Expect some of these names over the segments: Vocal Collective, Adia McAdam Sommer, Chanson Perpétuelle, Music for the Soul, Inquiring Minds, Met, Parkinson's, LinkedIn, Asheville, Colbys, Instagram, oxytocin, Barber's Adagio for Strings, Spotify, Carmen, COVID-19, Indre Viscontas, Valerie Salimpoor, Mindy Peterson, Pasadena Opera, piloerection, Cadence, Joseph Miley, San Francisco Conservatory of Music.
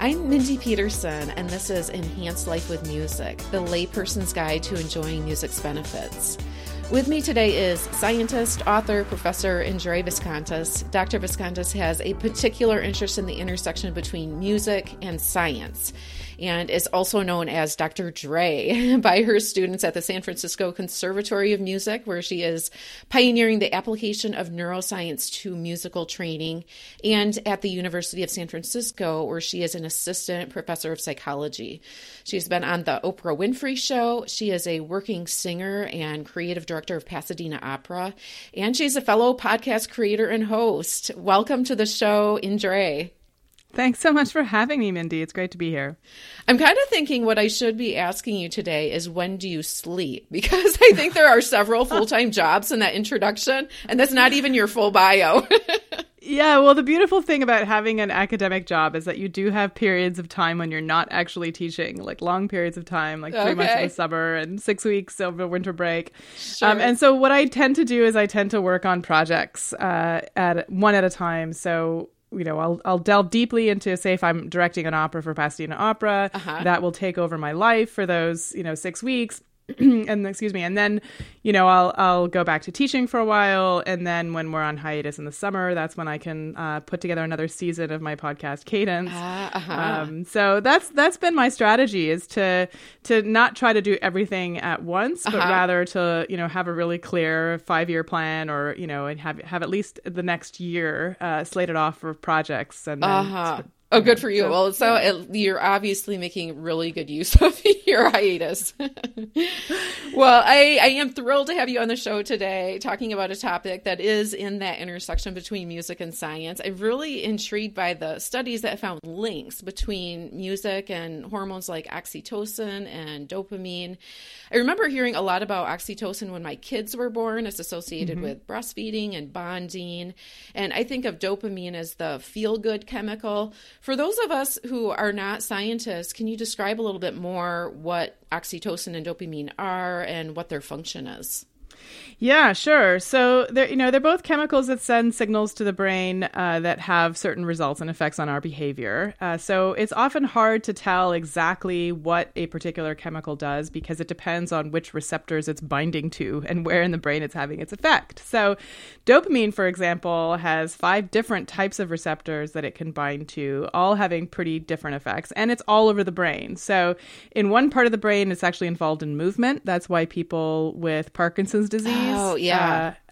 I'm Mindy Peterson, and this is Enhanced Life with Music, the layperson's guide to enjoying music's benefits. With me today is scientist, author, professor Indre Viscontas. Dr. Viscontas has a particular interest in the intersection between music and science, and is also known as Dr. Dre by her students at the San Francisco Conservatory of Music, where she is pioneering the application of neuroscience to musical training, and at the University of San Francisco, where she is an assistant professor of psychology. She's been on the Oprah Winfrey Show. She is a working singer and creative director of Pasadena Opera, and she's a fellow podcast creator and host. Welcome to the show, Indre. Thanks so much for having me, Mindy. It's great to be here. I'm kind of thinking what I should be asking you today is, when do you sleep? Because I think there are several full-time jobs in that introduction, and that's not even your full bio. Yeah, well, the beautiful thing about having an academic job is that you do have periods of time when you're not actually teaching, like long periods of time, like 3 months in the summer and 6 weeks over winter break. Sure. And so what I tend to do is I tend to work on projects one at a time. So you know, I'll delve deeply into, say, if I'm directing an opera for Pasadena Opera, that will take over my life for those, 6 weeks. And then, I'll go back to teaching for a while. And then when we're on hiatus in the summer, that's when I can put together another season of my podcast, Cadence. So that's been my strategy, is to not try to do everything at once, but rather to, have a really clear 5-year plan, or, and have at least the next year slated off for projects. And then Oh, good for you. So, well, so you're obviously making really good use of your hiatus. Well, I am thrilled to have you on the show today, talking about a topic that is in that intersection between music and science. I'm really intrigued by the studies that found links between music and hormones like oxytocin and dopamine. I remember hearing a lot about oxytocin when my kids were born. It's associated with breastfeeding and bonding. And I think of dopamine as the feel-good chemical. For those of us who are not scientists, can you describe a little bit more what oxytocin and dopamine are and what their function is? Yeah, sure. So they're both chemicals that send signals to the brain that have certain results and effects on our behavior. So it's often hard to tell exactly what a particular chemical does, because it depends on which receptors it's binding to and where in the brain it's having its effect. So dopamine, for example, has 5 different types of receptors that it can bind to, all having pretty different effects. And it's all over the brain. So in one part of the brain, it's actually involved in movement. That's why people with Parkinson's disease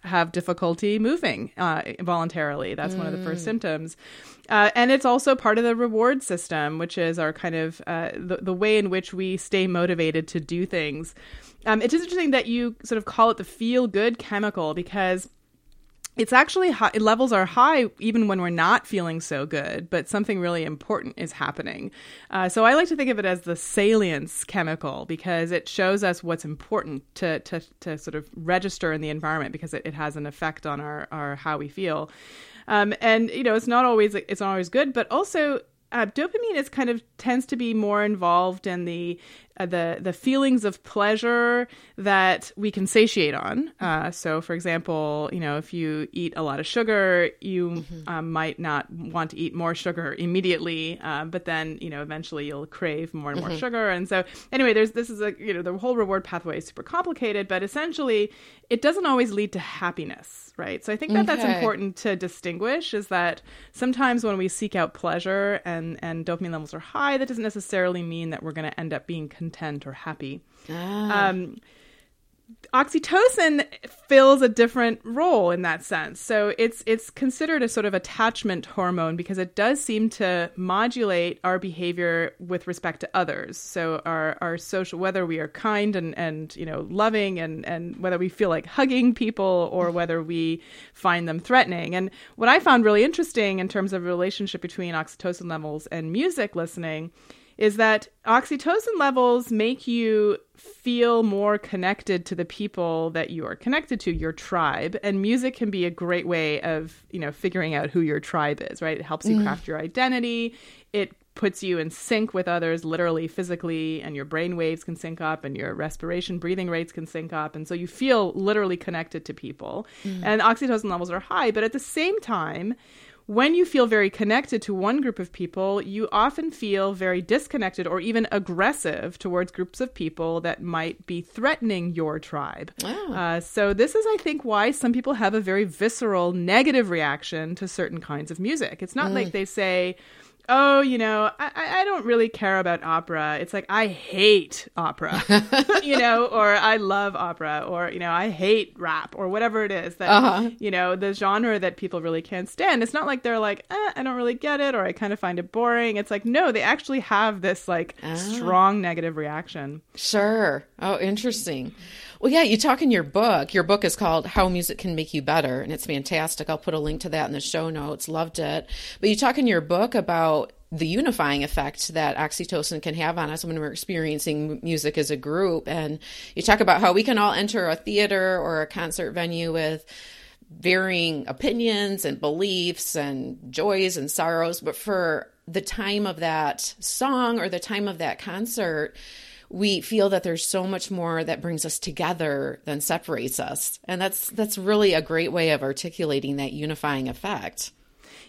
have difficulty moving voluntarily. That's one of the first symptoms. And it's also part of the reward system, which is our kind of the way in which we stay motivated to do things. It's interesting that you sort of call it the feel-good chemical, because it's actually high, levels are high even when we're not feeling so good, but something really important is happening. So I like to think of it as the salience chemical, because it shows us what's important to sort of register in the environment, because it has an effect on our how we feel. And it's not always good, but also dopamine is kind of tends to be more involved in the feelings of pleasure that we can satiate on. So, for example, if you eat a lot of sugar, you might not want to eat more sugar immediately, but then eventually you'll crave more and more sugar. And so, anyway, the whole reward pathway is super complicated, but essentially, it doesn't always lead to happiness, right? So I think that that's important to distinguish, is that sometimes when we seek out pleasure and dopamine levels are high, that doesn't necessarily mean that we're going to end up being content or happy. Oxytocin fills a different role in that sense. So it's considered a sort of attachment hormone, because it does seem to modulate our behavior with respect to others. So our social, whether we are kind and loving, and whether we feel like hugging people or whether we find them threatening. And what I found really interesting in terms of the relationship between oxytocin levels and music listening is that oxytocin levels make you feel more connected to the people that you are connected to, your tribe. And music can be a great way of, figuring out who your tribe is, right? It helps you craft your identity. It puts you in sync with others, literally, physically, and your brain waves can sync up, and your respiration, breathing rates can sync up. And so you feel literally connected to people. And oxytocin levels are high. But at the same time, when you feel very connected to one group of people, you often feel very disconnected or even aggressive towards groups of people that might be threatening your tribe. Wow. So this is, I think, why some people have a very visceral negative reaction to certain kinds of music. It's not like they say, oh, you know, I don't really care about opera. It's like, I hate opera, you know, or I love opera, or, you know, I hate rap, or whatever it is that, you know, the genre that people really can't stand. It's not like they're like, I don't really get it, or I kind of find it boring. It's like, no, they actually have this like strong negative reaction. Sure. Oh, interesting. Well, yeah, you talk in your book. Your book is called How Music Can Make You Better, and it's fantastic. I'll put a link to that in the show notes. Loved it. But you talk in your book about the unifying effect that oxytocin can have on us when we're experiencing music as a group. And you talk about how we can all enter a theater or a concert venue with varying opinions and beliefs and joys and sorrows. But for the time of that song or the time of that concert, we feel that there's so much more that brings us together than separates us. And that's really a great way of articulating that unifying effect.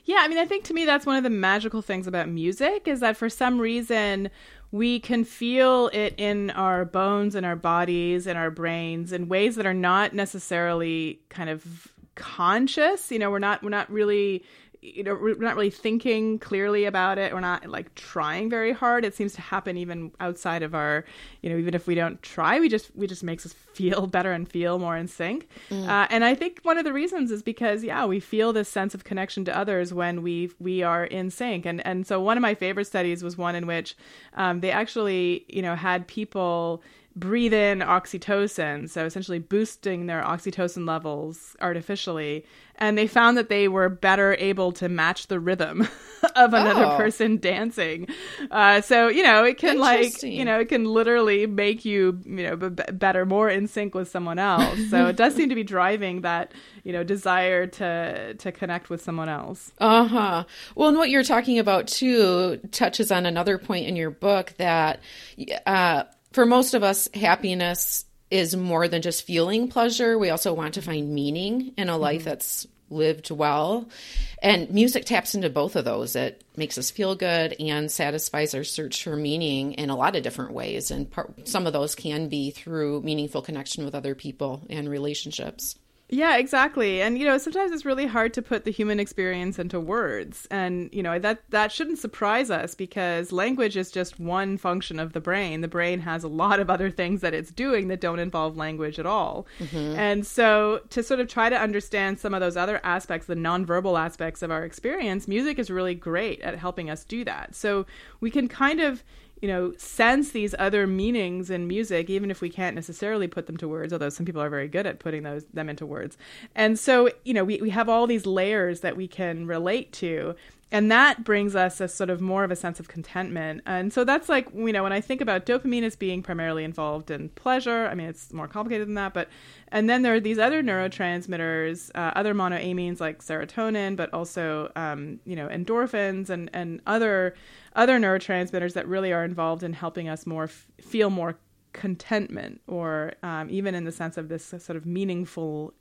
Yeah, I mean, I think to me that's one of the magical things about music is that for some reason we can feel it in our bones, in our bodies, in our brains in ways that are not necessarily kind of conscious. You know, we're not really, you know, we're not really thinking clearly about it. We're not like trying very hard. It seems to happen even outside of our, you know, even if we don't try, we just makes us feel better and feel more in sync. And I think one of the reasons is because, yeah, we feel this sense of connection to others when we are in sync. And so one of my favorite studies was one in which they actually, you know, had people breathe in oxytocin, so essentially boosting their oxytocin levels artificially. And they found that they were better able to match the rhythm of another person dancing. So, you know, it can like, you know, it can literally make you, you know, better, more in sync with someone else. So it does seem to be driving that, you know, desire to connect with someone else. Uh-huh. Well, and what you're talking about too touches on another point in your book that, for most of us, happiness is more than just feeling pleasure. We also want to find meaning in a life that's lived well. And music taps into both of those. It makes us feel good and satisfies our search for meaning in a lot of different ways. And some of those can be through meaningful connection with other people and relationships. Yeah, exactly. And, you know, sometimes it's really hard to put the human experience into words. And, you know, that shouldn't surprise us because language is just one function of the brain. The brain has a lot of other things that it's doing that don't involve language at all. And so to sort of try to understand some of those other aspects, the nonverbal aspects of our experience, music is really great at helping us do that. So we can kind of, you know, sense these other meanings in music, even if we can't necessarily put them to words, although some people are very good at putting them into words. And so, you know, we have all these layers that we can relate to. And that brings us a sort of more of a sense of contentment. And so that's like, you know, when I think about dopamine as being primarily involved in pleasure, I mean, it's more complicated than that. But and then there are these other neurotransmitters, other monoamines like serotonin, but also, you know, endorphins and other neurotransmitters that really are involved in helping us more feel more contentment or even in the sense of this sort of meaningfulness.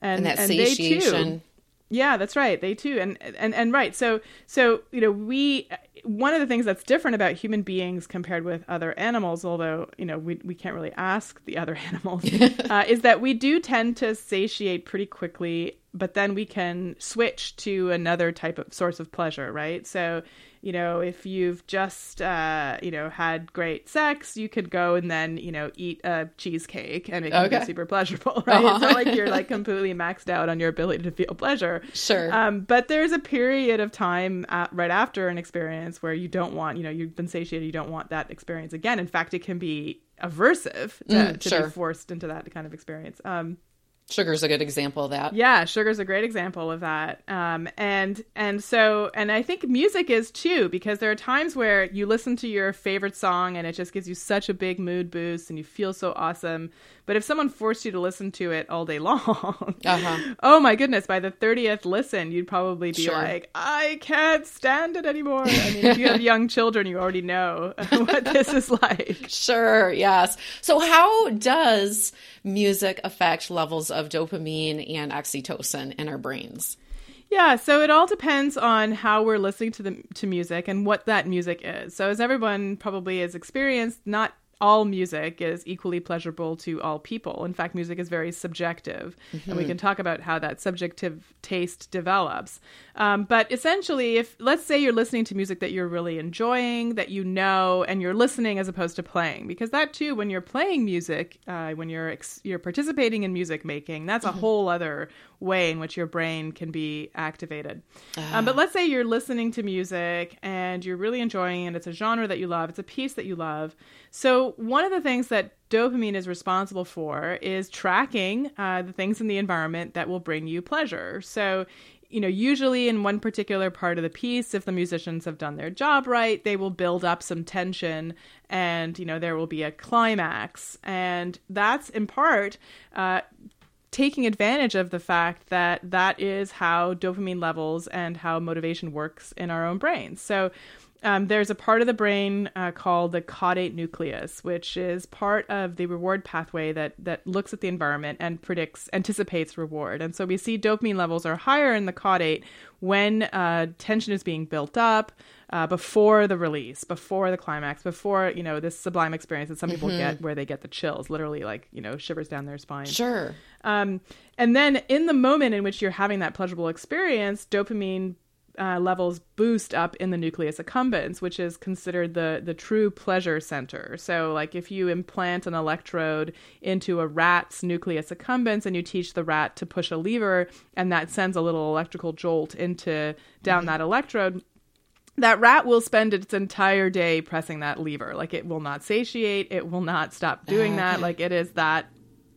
And that satiation. They too, yeah, that's right. They too. And right. So, you know, one of the things that's different about human beings compared with other animals, although, you know, we can't really ask the other animals, is that we do tend to satiate pretty quickly, but then we can switch to another type of source of pleasure, right? So, you know, if you've just, you know, had great sex, you could go and then, you know, eat a cheesecake and it can be super pleasurable, right? It's not like you're like completely maxed out on your ability to feel pleasure. Sure. But there's a period of time right after an experience where you don't want, you know, you've been satiated, you don't want that experience again. In fact, it can be aversive to be forced into that kind of experience. Sugar's a good example of that. Yeah, sugar's a great example of that. And I think music is too, because there are times where you listen to your favorite song and it just gives you such a big mood boost and you feel so awesome. But if someone forced you to listen to it all day long, oh my goodness, by the 30th listen, you'd probably be like, I can't stand it anymore. I mean, if you have young children, you already know what this is like. Sure, yes. So how does music affect levels of dopamine and oxytocin in our brains? Yeah, so it all depends on how we're listening to music and what that music is. So as everyone probably has experienced, not all music is equally pleasurable to all people. In fact, music is very subjective, mm-hmm. and we can talk about how that subjective taste develops. But essentially, if let's say you're listening to music that you're really enjoying, that you know, and you're listening as opposed to playing, because that too, when you're playing music, when you're participating in music making, that's mm-hmm. a whole other way in which your brain can be activated. But let's say you're listening to music and you're really enjoying it. It's a genre that you love. It's a piece that you love. So one of the things that dopamine is responsible for is tracking the things in the environment that will bring you pleasure. So, you know, usually in one particular part of the piece, if the musicians have done their job right, they will build up some tension and, you know, there will be a climax. And that's in part taking advantage of the fact that that is how dopamine levels and how motivation works in our own brains. So there's a part of the brain called the caudate nucleus, which is part of the reward pathway that looks at the environment and anticipates reward. And so we see dopamine levels are higher in the caudate when tension is being built up before the release, before the climax, before, you know, this sublime experience that some people mm-hmm. get where they get the chills, literally, like, you know, shivers down their spine. Sure. And then in the moment in which you're having that pleasurable experience, dopamine levels boost up in the nucleus accumbens, which is considered the true pleasure center. So like if you implant an electrode into a rat's nucleus accumbens and you teach the rat to push a lever and that sends a little electrical jolt into down mm-hmm. that electrode, that rat will spend its entire day pressing that lever. Like it will not satiate. It will not stop doing that. Like it is that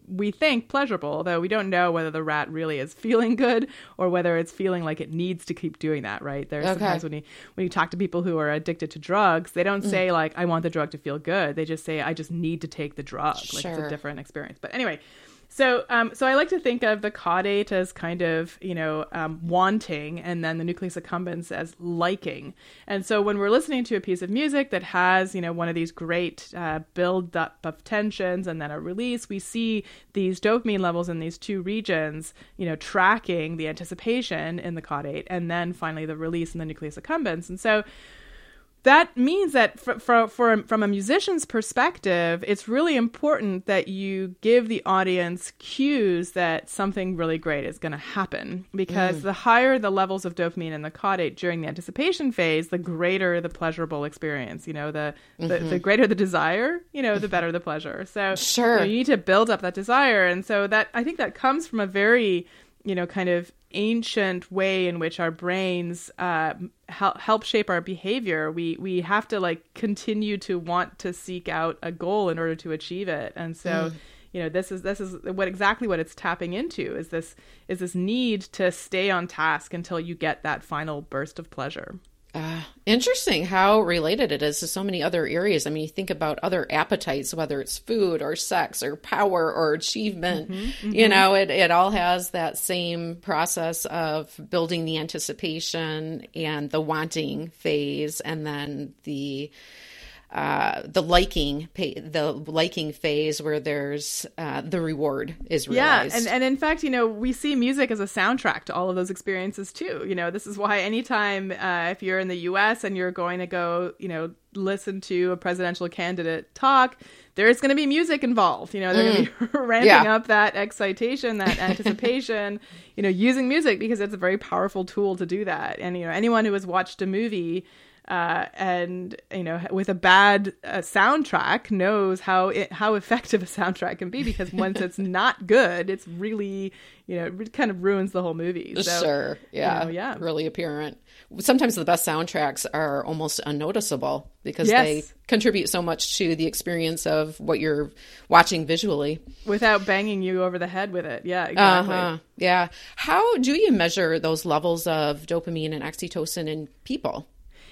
we think pleasurable, although we don't know whether the rat really is feeling good or whether it's feeling like it needs to keep doing that, right? There's sometimes when you talk to people who are addicted to drugs, they don't say like, I want the drug to feel good. They just say, I just need to take the drug. Sure. Like it's a different experience. But anyway, so I like to think of the caudate as kind of, you know, wanting, and then the nucleus accumbens as liking. And so when we're listening to a piece of music that has, you know, one of these great build up of tensions and then a release, we see these dopamine levels in these two regions, you know, tracking the anticipation in the caudate and then finally the release in the nucleus accumbens. And so that means that from a musician's perspective, it's really important that you give the audience cues that something really great is going to happen, because the higher the levels of dopamine in the caudate during the anticipation phase, the greater the pleasurable experience, you know, the greater the desire, you know, the better the pleasure. So sure. You need to build up that desire. And so that, I think that comes from a very, you know, kind of ancient way in which our brains help shape our behavior. We have to like continue to want to seek out a goal in order to achieve it. And so, you know, this is what it's tapping into is this need to stay on task until you get that final burst of pleasure. Interesting how related it is to so many other areas. I mean, you think about other appetites, whether it's food or sex or power or achievement, you know, it all has that same process of building the anticipation and the wanting phase, and then the liking phase where there's the reward is realized. Yeah, and in fact, you know, we see music as a soundtrack to all of those experiences too. You know, this is why anytime if you're in the U.S. and you're going to go, you know, listen to a presidential candidate talk, there's going to be music involved. You know, they're going to be ramping up that excitation, that anticipation, you know, using music, because it's a very powerful tool to do that. And, you know, anyone who has watched a movie and, you know, with a bad soundtrack knows how effective a soundtrack can be, because once it's not good, it's really, you know, it kind of ruins the whole movie. So, sure. Yeah. You know, yeah. Really apparent. Sometimes the best soundtracks are almost unnoticeable because they contribute so much to the experience of what you're watching visually. Without banging you over the head with it. Yeah, exactly. Yeah. How do you measure those levels of dopamine and oxytocin in people?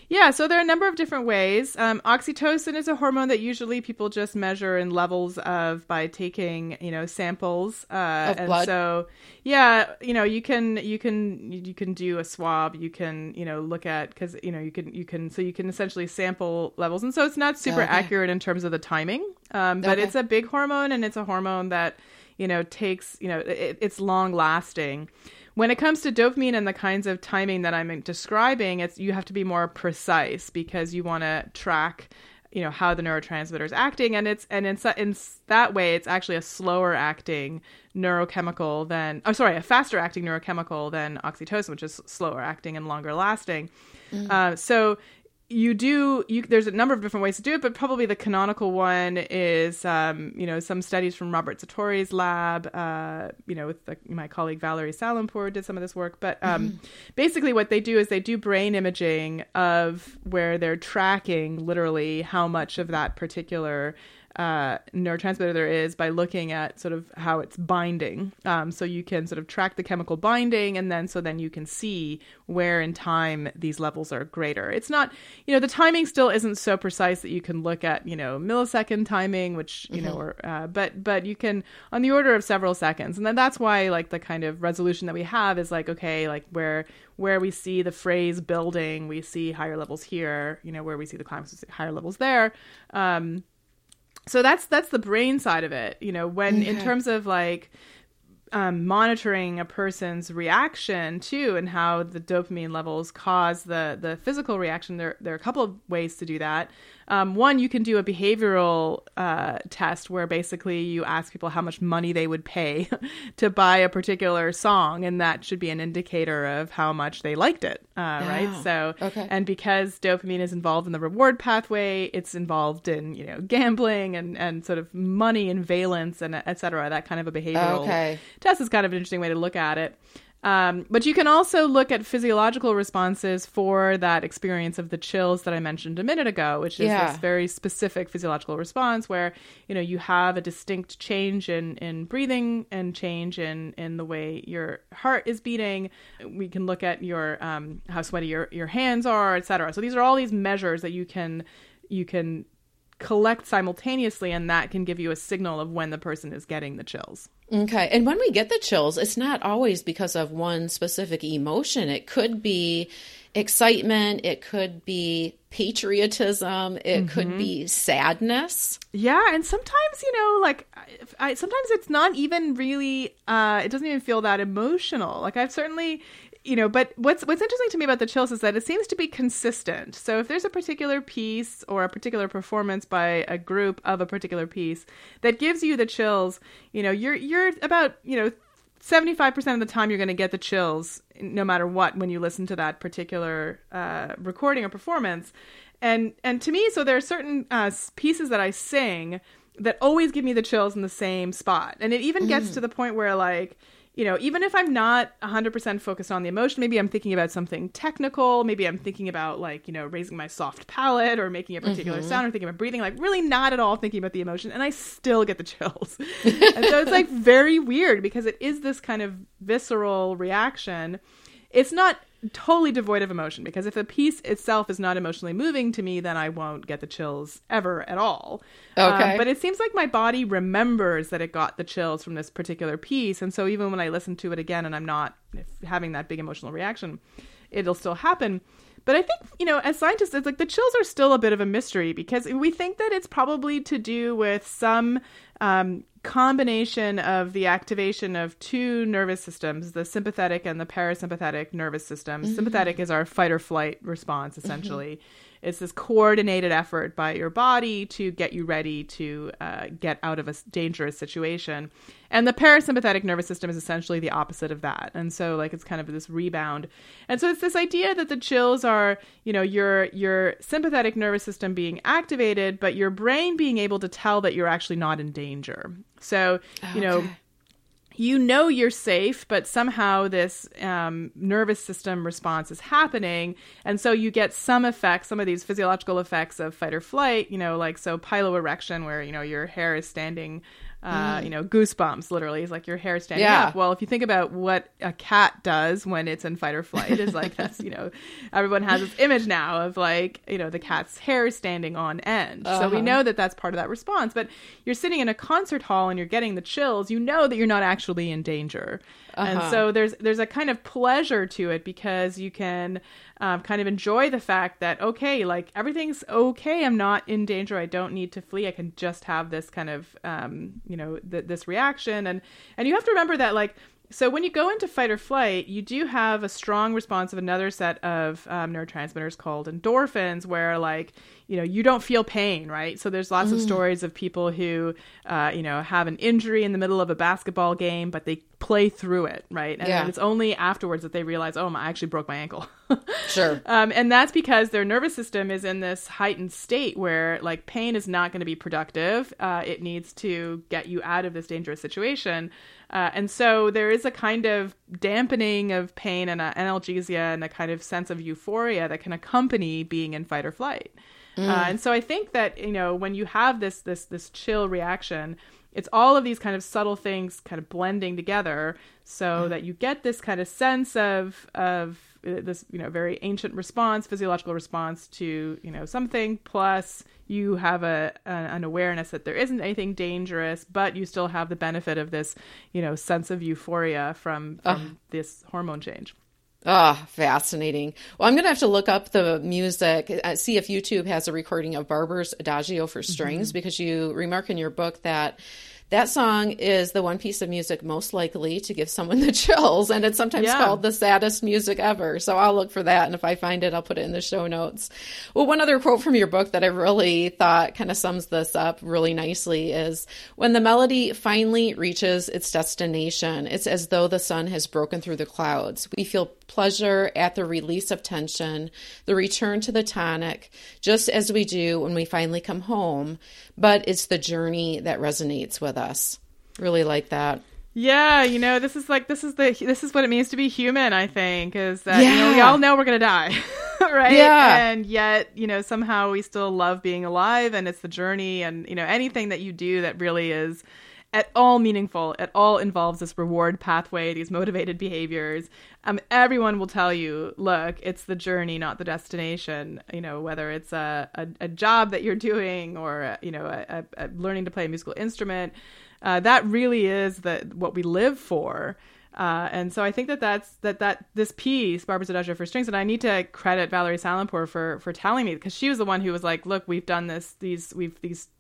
Yeah, so there are a number of different ways. Oxytocin is a hormone that usually people just measure in levels of by taking, you know, samples. Of and blood. So, yeah, you know, you can do a swab. You can, you know, look at, because, you know, you can essentially sample levels. And so it's not super accurate in terms of the timing, but it's a big hormone, and it's a hormone that, you know, takes, you know, it's long lasting. When it comes to dopamine and the kinds of timing that I'm describing, it's you have to be more precise because you want to track, you know, how the neurotransmitter is acting, and in that way, it's actually a slower acting neurochemical than, a faster acting neurochemical than oxytocin, which is slower acting and longer lasting. Mm-hmm. So there's a number of different ways to do it, but probably the canonical one is, some studies from Robert Satori's lab, with my colleague Valerie Salimpoor did some of this work. But basically what they do is they do brain imaging of where they're tracking literally how much of that particular neurotransmitter there is by looking at sort of how it's binding. So you can sort of track the chemical binding, and then you can see where in time these levels are greater. It's not, the timing still isn't so precise that you can look at, millisecond timing, which, but you can on the order of several seconds. And then that's why like the kind of resolution that we have is like, okay, like where we see the phrase building, we see higher levels here, where we see the climax, we see higher levels there. So that's the brain side of it, in terms of like monitoring a person's reaction too, and how the dopamine levels cause the physical reaction. There are a couple of ways to do that. One, you can do a behavioral test where basically you ask people how much money they would pay to buy a particular song, and that should be an indicator of how much they liked it, right? So, okay. And because dopamine is involved in the reward pathway, it's involved in gambling and sort of money and valence and et cetera. That kind of a behavioral test is kind of an interesting way to look at it. But you can also look at physiological responses for that experience of the chills that I mentioned a minute ago, which is this very specific physiological response where, you have a distinct change in breathing and change in the way your heart is beating. We can look at your how sweaty your hands are, et cetera. So these are all these measures that you can collect simultaneously, and that can give you a signal of when the person is getting the chills. Okay. And when we get the chills, it's not always because of one specific emotion. It could be excitement. It could be patriotism. It could be sadness. Yeah. And sometimes, sometimes it's not even really, it doesn't even feel that emotional. Like I've certainly... but what's interesting to me about the chills is that it seems to be consistent. So if there's a particular piece or a particular performance by a group of a particular piece that gives you the chills, you're about, 75% of the time you're going to get the chills no matter what when you listen to that particular recording or performance. And to me, so there are certain pieces that I sing that always give me the chills in the same spot. And it even gets to the point where like, even if I'm not 100% focused on the emotion, maybe I'm thinking about something technical, maybe I'm thinking about like, raising my soft palate or making a particular sound or thinking about breathing, like really not at all thinking about the emotion. And I still get the chills. And so it's like very weird because it is this kind of visceral reaction. It's not totally devoid of emotion because if the piece itself is not emotionally moving to me, then I won't get the chills ever at all. Okay. But it seems like my body remembers that it got the chills from this particular piece. And so even when I listen to it again and I'm not having that big emotional reaction, it'll still happen. But I think, as scientists, it's like the chills are still a bit of a mystery because we think that it's probably to do with some combination of the activation of two nervous systems, the sympathetic and the parasympathetic nervous system. Mm-hmm. Sympathetic is our fight or flight response, essentially. Mm-hmm. It's this coordinated effort by your body to get you ready to get out of a dangerous situation. And the parasympathetic nervous system is essentially the opposite of that. And so like it's kind of this rebound. And so it's this idea that the chills are, your sympathetic nervous system being activated, but your brain being able to tell that you're actually not in danger. So, you're safe, but somehow this nervous system response is happening. And so you get some effects, some of these physiological effects of fight or flight, like so piloerection where, your hair is standing goosebumps literally is like your hair standing up. Well, if you think about what a cat does when it's in fight or flight is like that's, everyone has this image now of like, the cat's hair standing on end. Uh-huh. So we know that that's part of that response, but you're sitting in a concert hall and you're getting the chills, that you're not actually in danger. Uh-huh. And so there's a kind of pleasure to it because you can kind of enjoy the fact that, okay, like everything's okay. I'm not in danger. I don't need to flee. I can just have this kind of, this reaction. And you have to remember that like So when you go into fight or flight, you do have a strong response of another set of neurotransmitters called endorphins, where, like, you know, you don't feel pain, right? So there's lots of stories of people who, you know, have an injury in the middle of a basketball game, but they play through it, right? And then it's only afterwards that they realize, oh, I actually broke my ankle. And that's because their nervous system is in this heightened state where, like, pain is not going to be productive. It needs to get you out of this dangerous situation. And so there is a kind of dampening of pain and analgesia and a kind of sense of euphoria that can accompany being in fight or flight. And so I think that, you know, when you have this chill reaction, it's all of these kind of subtle things kind of blending together so that you get this kind of sense of this, you know, very ancient response, physiological response to, you know, something, plus you have an awareness that there isn't anything dangerous, but you still have the benefit of this, you know, sense of euphoria from this hormone change. Ah, oh, fascinating. Well, I'm going to have to look up the music, see if YouTube has a recording of Barber's Adagio for Strings, because you remark in your book that that song is the one piece of music most likely to give someone the chills, and it's sometimes called the saddest music ever. So I'll look for that, and if I find it, I'll put it in the show notes. Well, one other quote from your book that I really thought kind of sums this up really nicely is, when the melody finally reaches its destination, it's as though the sun has broken through the clouds. We feel pleasure at the release of tension, the return to the tonic, just as we do when we finally come home. But it's the journey that resonates with us. Really like that. Yeah, you know, this is what it means to be human, I think, is that you know, we all know we're going to die, right? Yeah. And yet, you know, somehow we still love being alive, and it's the journey, and, you know, anything that you do that really is at all meaningful, at all involves this reward pathway, these motivated behaviors. Everyone will tell you, look, it's the journey, not the destination. You know, whether it's a job that you're doing or, you know, a learning to play a musical instrument, that really is what we live for. And so I think that this piece, Barber's Adagio for Strings, and I need to credit Valerie Salimpoor for telling me, because she was the one who was like, look, we've done these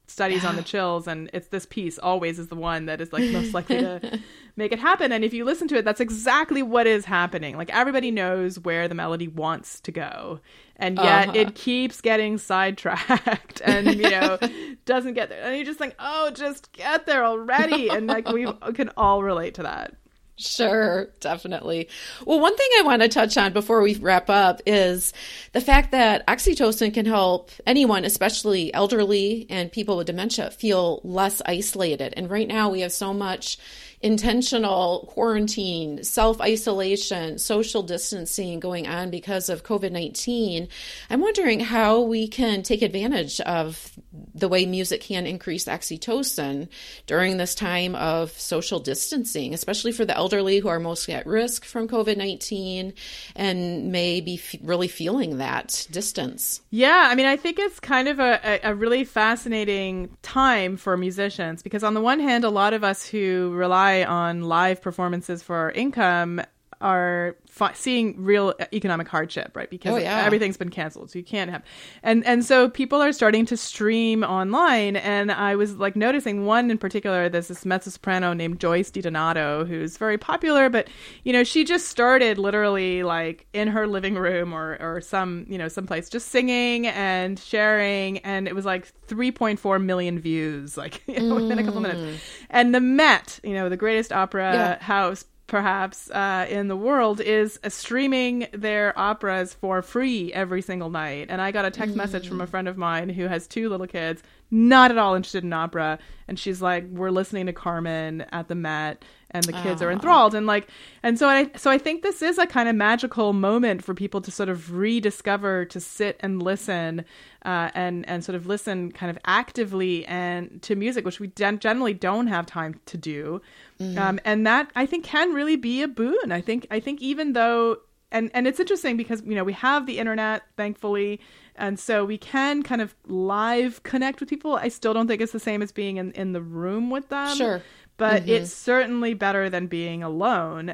studies on the chills, and it's this piece always is the one that is like most likely to make it happen. And if you listen to it, that's exactly what is happening. Like, everybody knows where the melody wants to go, and yet it keeps getting sidetracked and, you know, doesn't get there. And you're just like, oh, just get there already. And like, we can all relate to that. Sure, definitely. Well, one thing I want to touch on before we wrap up is the fact that oxytocin can help anyone, especially elderly and people with dementia, feel less isolated. And right now we have so much intentional quarantine, self-isolation, social distancing going on because of COVID-19. I'm wondering how we can take advantage of the way music can increase oxytocin during this time of social distancing, especially for the elderly who are mostly at risk from COVID-19 and may be really feeling that distance. Yeah, I mean, I think it's kind of a really fascinating time for musicians, because on the one hand, a lot of us who rely on live performances for our income are seeing real economic hardship, right? Because everything's been canceled, so you can't have, and so people are starting to stream online. And I was like noticing one in particular. There's this mezzo-soprano named Joyce DiDonato, who's very popular, but, you know, she just started literally like in her living room or some, you know, someplace, just singing and sharing, and it was like 3.4 million views, like, you know, within a couple minutes. And the Met, you know, the greatest opera house perhaps in the world, is streaming their operas for free every single night. And I got a text message from a friend of mine who has two little kids, not at all interested in opera, and she's like, we're listening to Carmen at the Met, and the kids are enthralled. And like, and so I think this is a kind of magical moment for people to sort of rediscover, to sit and listen, and sort of listen kind of actively and to music, which we generally don't have time to do. And that, I think, can really be a boon. I think even though, and it's interesting because, you know, we have the internet, thankfully, and so we can kind of live connect with people. I still don't think it's the same as being in the room with them. Sure. But it's certainly better than being alone,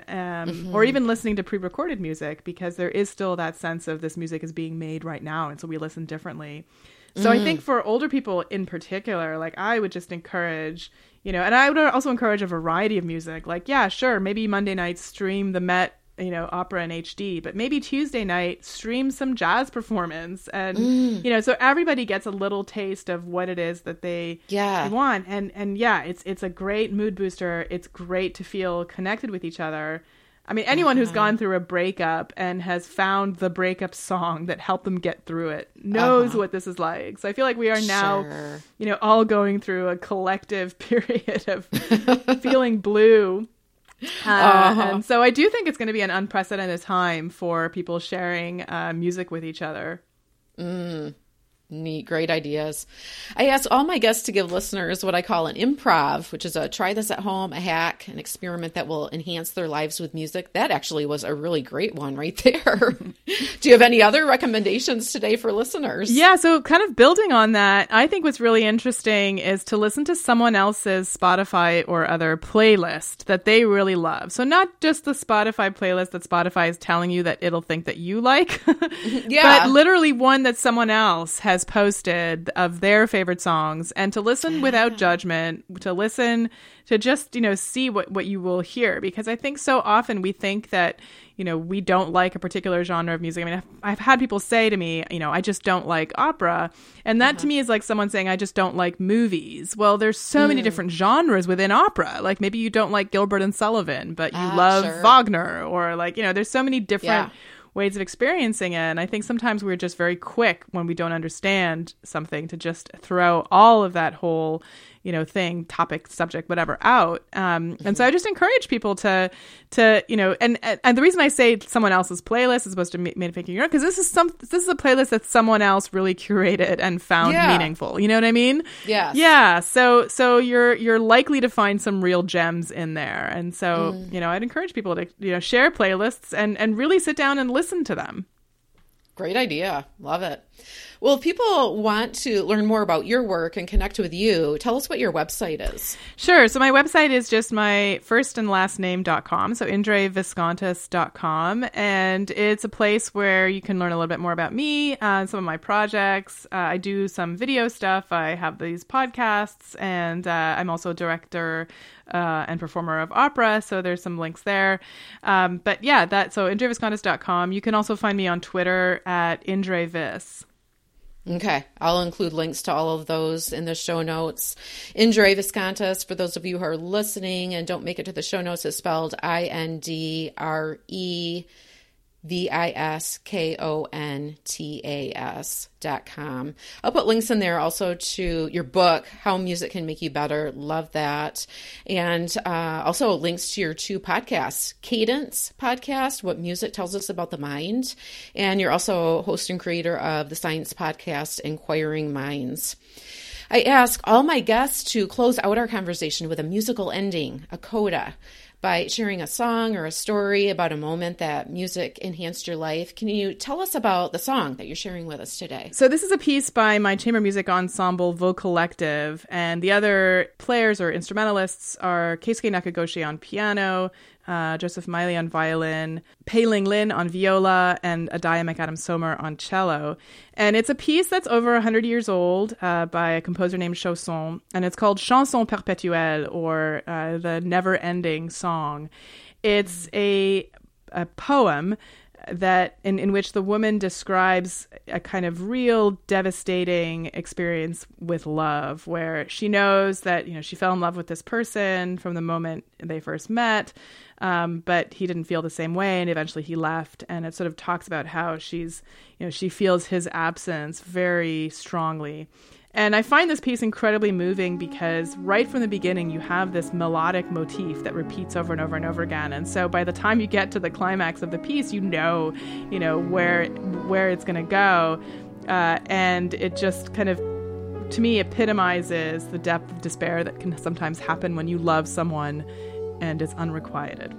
or even listening to pre-recorded music, because there is still that sense of this music is being made right now. And so we listen differently. So I think for older people in particular, like, I would just encourage, you know, and I would also encourage a variety of music. Like, yeah, sure, maybe Monday nights stream the Met, you know, opera in HD, but maybe Tuesday night stream some jazz performance. And, you know, so everybody gets a little taste of what it is that they want. And yeah, it's a great mood booster. It's great to feel connected with each other. I mean, anyone who's gone through a breakup and has found the breakup song that helped them get through it knows what this is like. So I feel like we are now, you know, all going through a collective period of feeling blue. And so I do think it's going to be an unprecedented time for people sharing music with each other. Neat. Great ideas. I asked all my guests to give listeners what I call an improv, which is a try this at home, a hack, an experiment that will enhance their lives with music. That actually was a really great one right there. Do you have any other recommendations today for listeners? Yeah. So kind of building on that, I think what's really interesting is to listen to someone else's Spotify or other playlist that they really love. So not just the Spotify playlist that Spotify is telling you that it'll think that you like, but literally one that someone else has posted of their favorite songs, and to listen without judgment, to listen to just, you know, see what you will hear. Because I think so often we think that, you know, we don't like a particular genre of music. I mean, I've had people say to me, you know, I just don't like opera. And that to me is like someone saying, I just don't like movies. Well, there's so many different genres within opera. Like, maybe you don't like Gilbert and Sullivan, but you love Wagner, or, like, you know, there's so many different ways of experiencing it. And I think sometimes we're just very quick when we don't understand something to just throw all of that whole, you know, thing, topic, subject, whatever out. And so I just encourage people to, you know, and the reason I say someone else's playlist is supposed to make your own, because this is a playlist that someone else really curated and found meaningful. You know what I mean? Yeah. Yeah. So you're likely to find some real gems in there. And so, you know, I'd encourage people to, you know, share playlists and really sit down and listen to them. Great idea. Love it. Well, if people want to learn more about your work and connect with you, tell us what your website is. Sure. So my website is just my first and last name.com. So IndreViscontas.com. And it's a place where you can learn a little bit more about me, some of my projects. I do some video stuff. I have these podcasts, and I'm also a director and performer of opera. So there's some links there. But yeah, so IndreViscontas.com. You can also find me on Twitter at IndreVis. Okay. I'll include links to all of those in the show notes. Indre Viscontas, for those of you who are listening and don't make it to the show notes, is spelled IndreViscontas.com. I'll put links in there also to your book, How Music Can Make You Better. Love that. And also links to your two podcasts, Cadence podcast, What Music Tells Us About the Mind. And you're also host and creator of the science podcast, Inquiring Minds. I ask all my guests to close out our conversation with a musical ending, a coda, by sharing a song or a story about a moment that music enhanced your life. Can you tell us about the song that you're sharing with us today? So this is a piece by my chamber music ensemble, Vocal Collective, and the other players or instrumentalists are Keisuke Nakagoshi on piano, Joseph Miley on violin, Pei Ling Lin on viola, and Adia McAdam Sommer on cello. And it's a piece that's over 100 years old by a composer named Chausson, and it's called Chanson Perpétuelle, or the never-ending song. It's a poem that in which the woman describes a kind of real devastating experience with love, where she knows that, you know, she fell in love with this person from the moment they first met, but he didn't feel the same way, and eventually he left. And it sort of talks about how she's, you know, she feels his absence very strongly. And I find this piece incredibly moving because right from the beginning, you have this melodic motif that repeats over and over and over again. And so by the time you get to the climax of the piece, you know where it's going to go. And it just kind of, to me, epitomizes the depth of despair that can sometimes happen when you love someone and it's unrequited.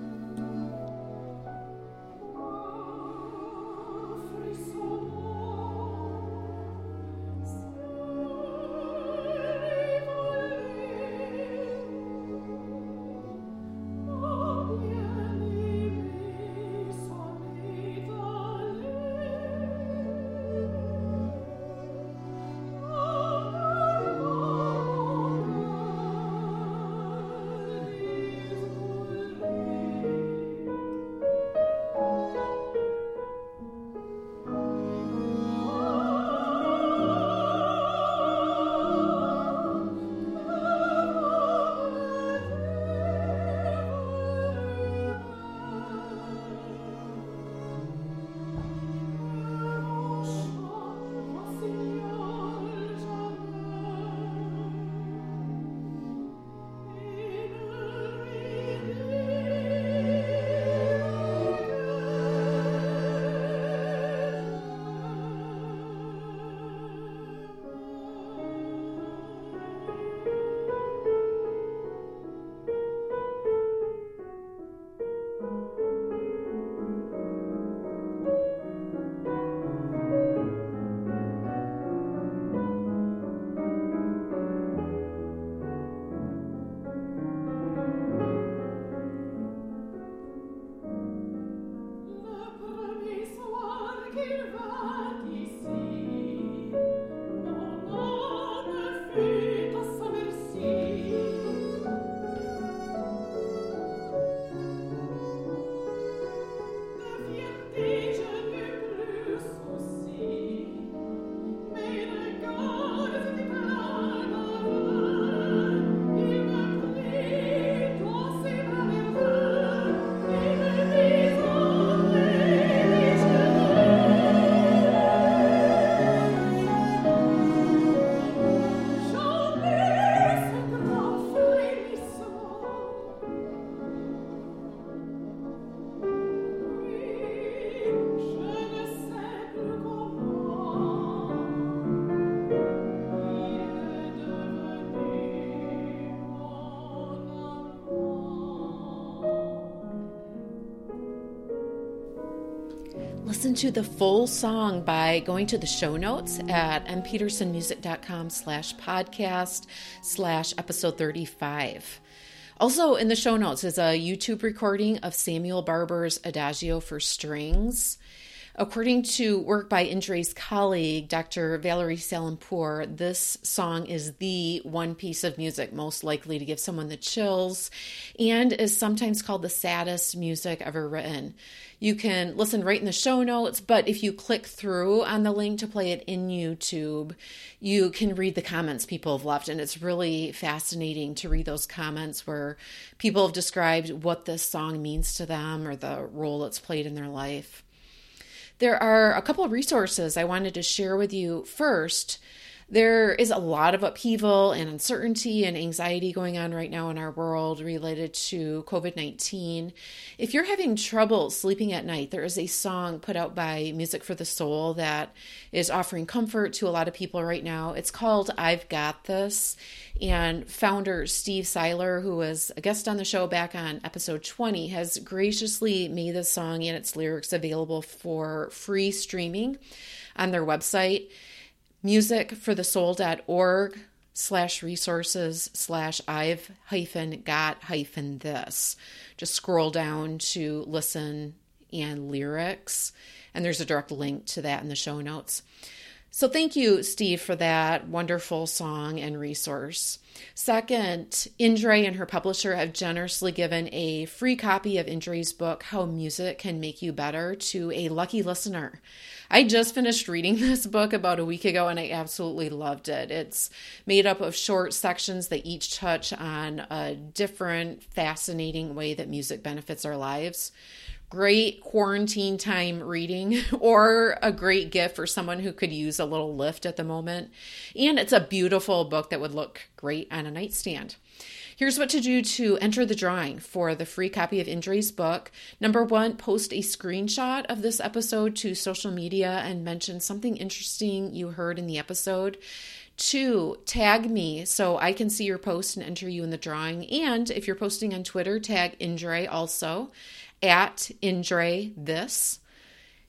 Listen to the full song by going to the show notes at mpetersonmusic.com/podcast/episode 35. Also in the show notes is a YouTube recording of Samuel Barber's Adagio for Strings. According to work by Indre's colleague, Dr. Valerie Salimpoor, this song is the one piece of music most likely to give someone the chills and is sometimes called the saddest music ever written. You can listen right in the show notes, but if you click through on the link to play it in YouTube, you can read the comments people have left. And it's really fascinating to read those comments where people have described what this song means to them or the role it's played in their life. There are a couple of resources I wanted to share with you. First, there is a lot of upheaval and uncertainty and anxiety going on right now in our world related to COVID-19. If you're having trouble sleeping at night, there is a song put out by Music for the Soul that is offering comfort to a lot of people right now. It's called I've Got This. And founder Steve Seiler, who was a guest on the show back on episode 20, has graciously made this song and its lyrics available for free streaming on their website, musicforthesoul.org/resources/I've-got-this. Just scroll down to listen and lyrics, and there's a direct link to that in the show notes. So thank you, Steve, for that wonderful song and resource. Second, Indre and her publisher have generously given a free copy of Indre's book, How Music Can Make You Better, to a lucky listener. I just finished reading this book about a week ago, and I absolutely loved it. It's made up of short sections that each touch on a different, fascinating way that music benefits our lives. Great quarantine time reading, or a great gift for someone who could use a little lift at the moment. And it's a beautiful book that would look great on a nightstand. Here's what to do to enter the drawing for the free copy of Indre's book. Number one, post a screenshot of this episode to social media and mention something interesting you heard in the episode. Two, tag me so I can see your post and enter you in the drawing. And if you're posting on Twitter, tag Indre also, at Indre This.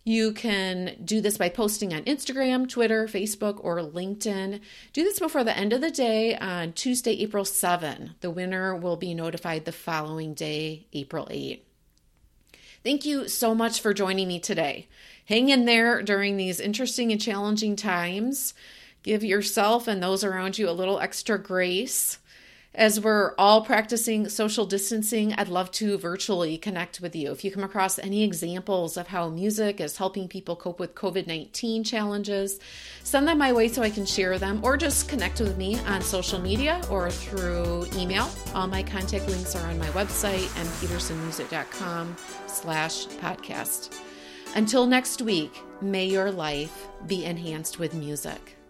You can do this by posting on Instagram, Twitter, Facebook, or LinkedIn. Do this before the end of the day on Tuesday, April 7. The winner will be notified the following day, April 8. Thank you so much for joining me today. Hang in there during these interesting and challenging times. Give yourself and those around you a little extra grace. As we're all practicing social distancing, I'd love to virtually connect with you. If you come across any examples of how music is helping people cope with COVID-19 challenges, send them my way so I can share them, or just connect with me on social media or through email. All my contact links are on my website, mpetersonmusic.com/podcast. Until next week, may your life be enhanced with music.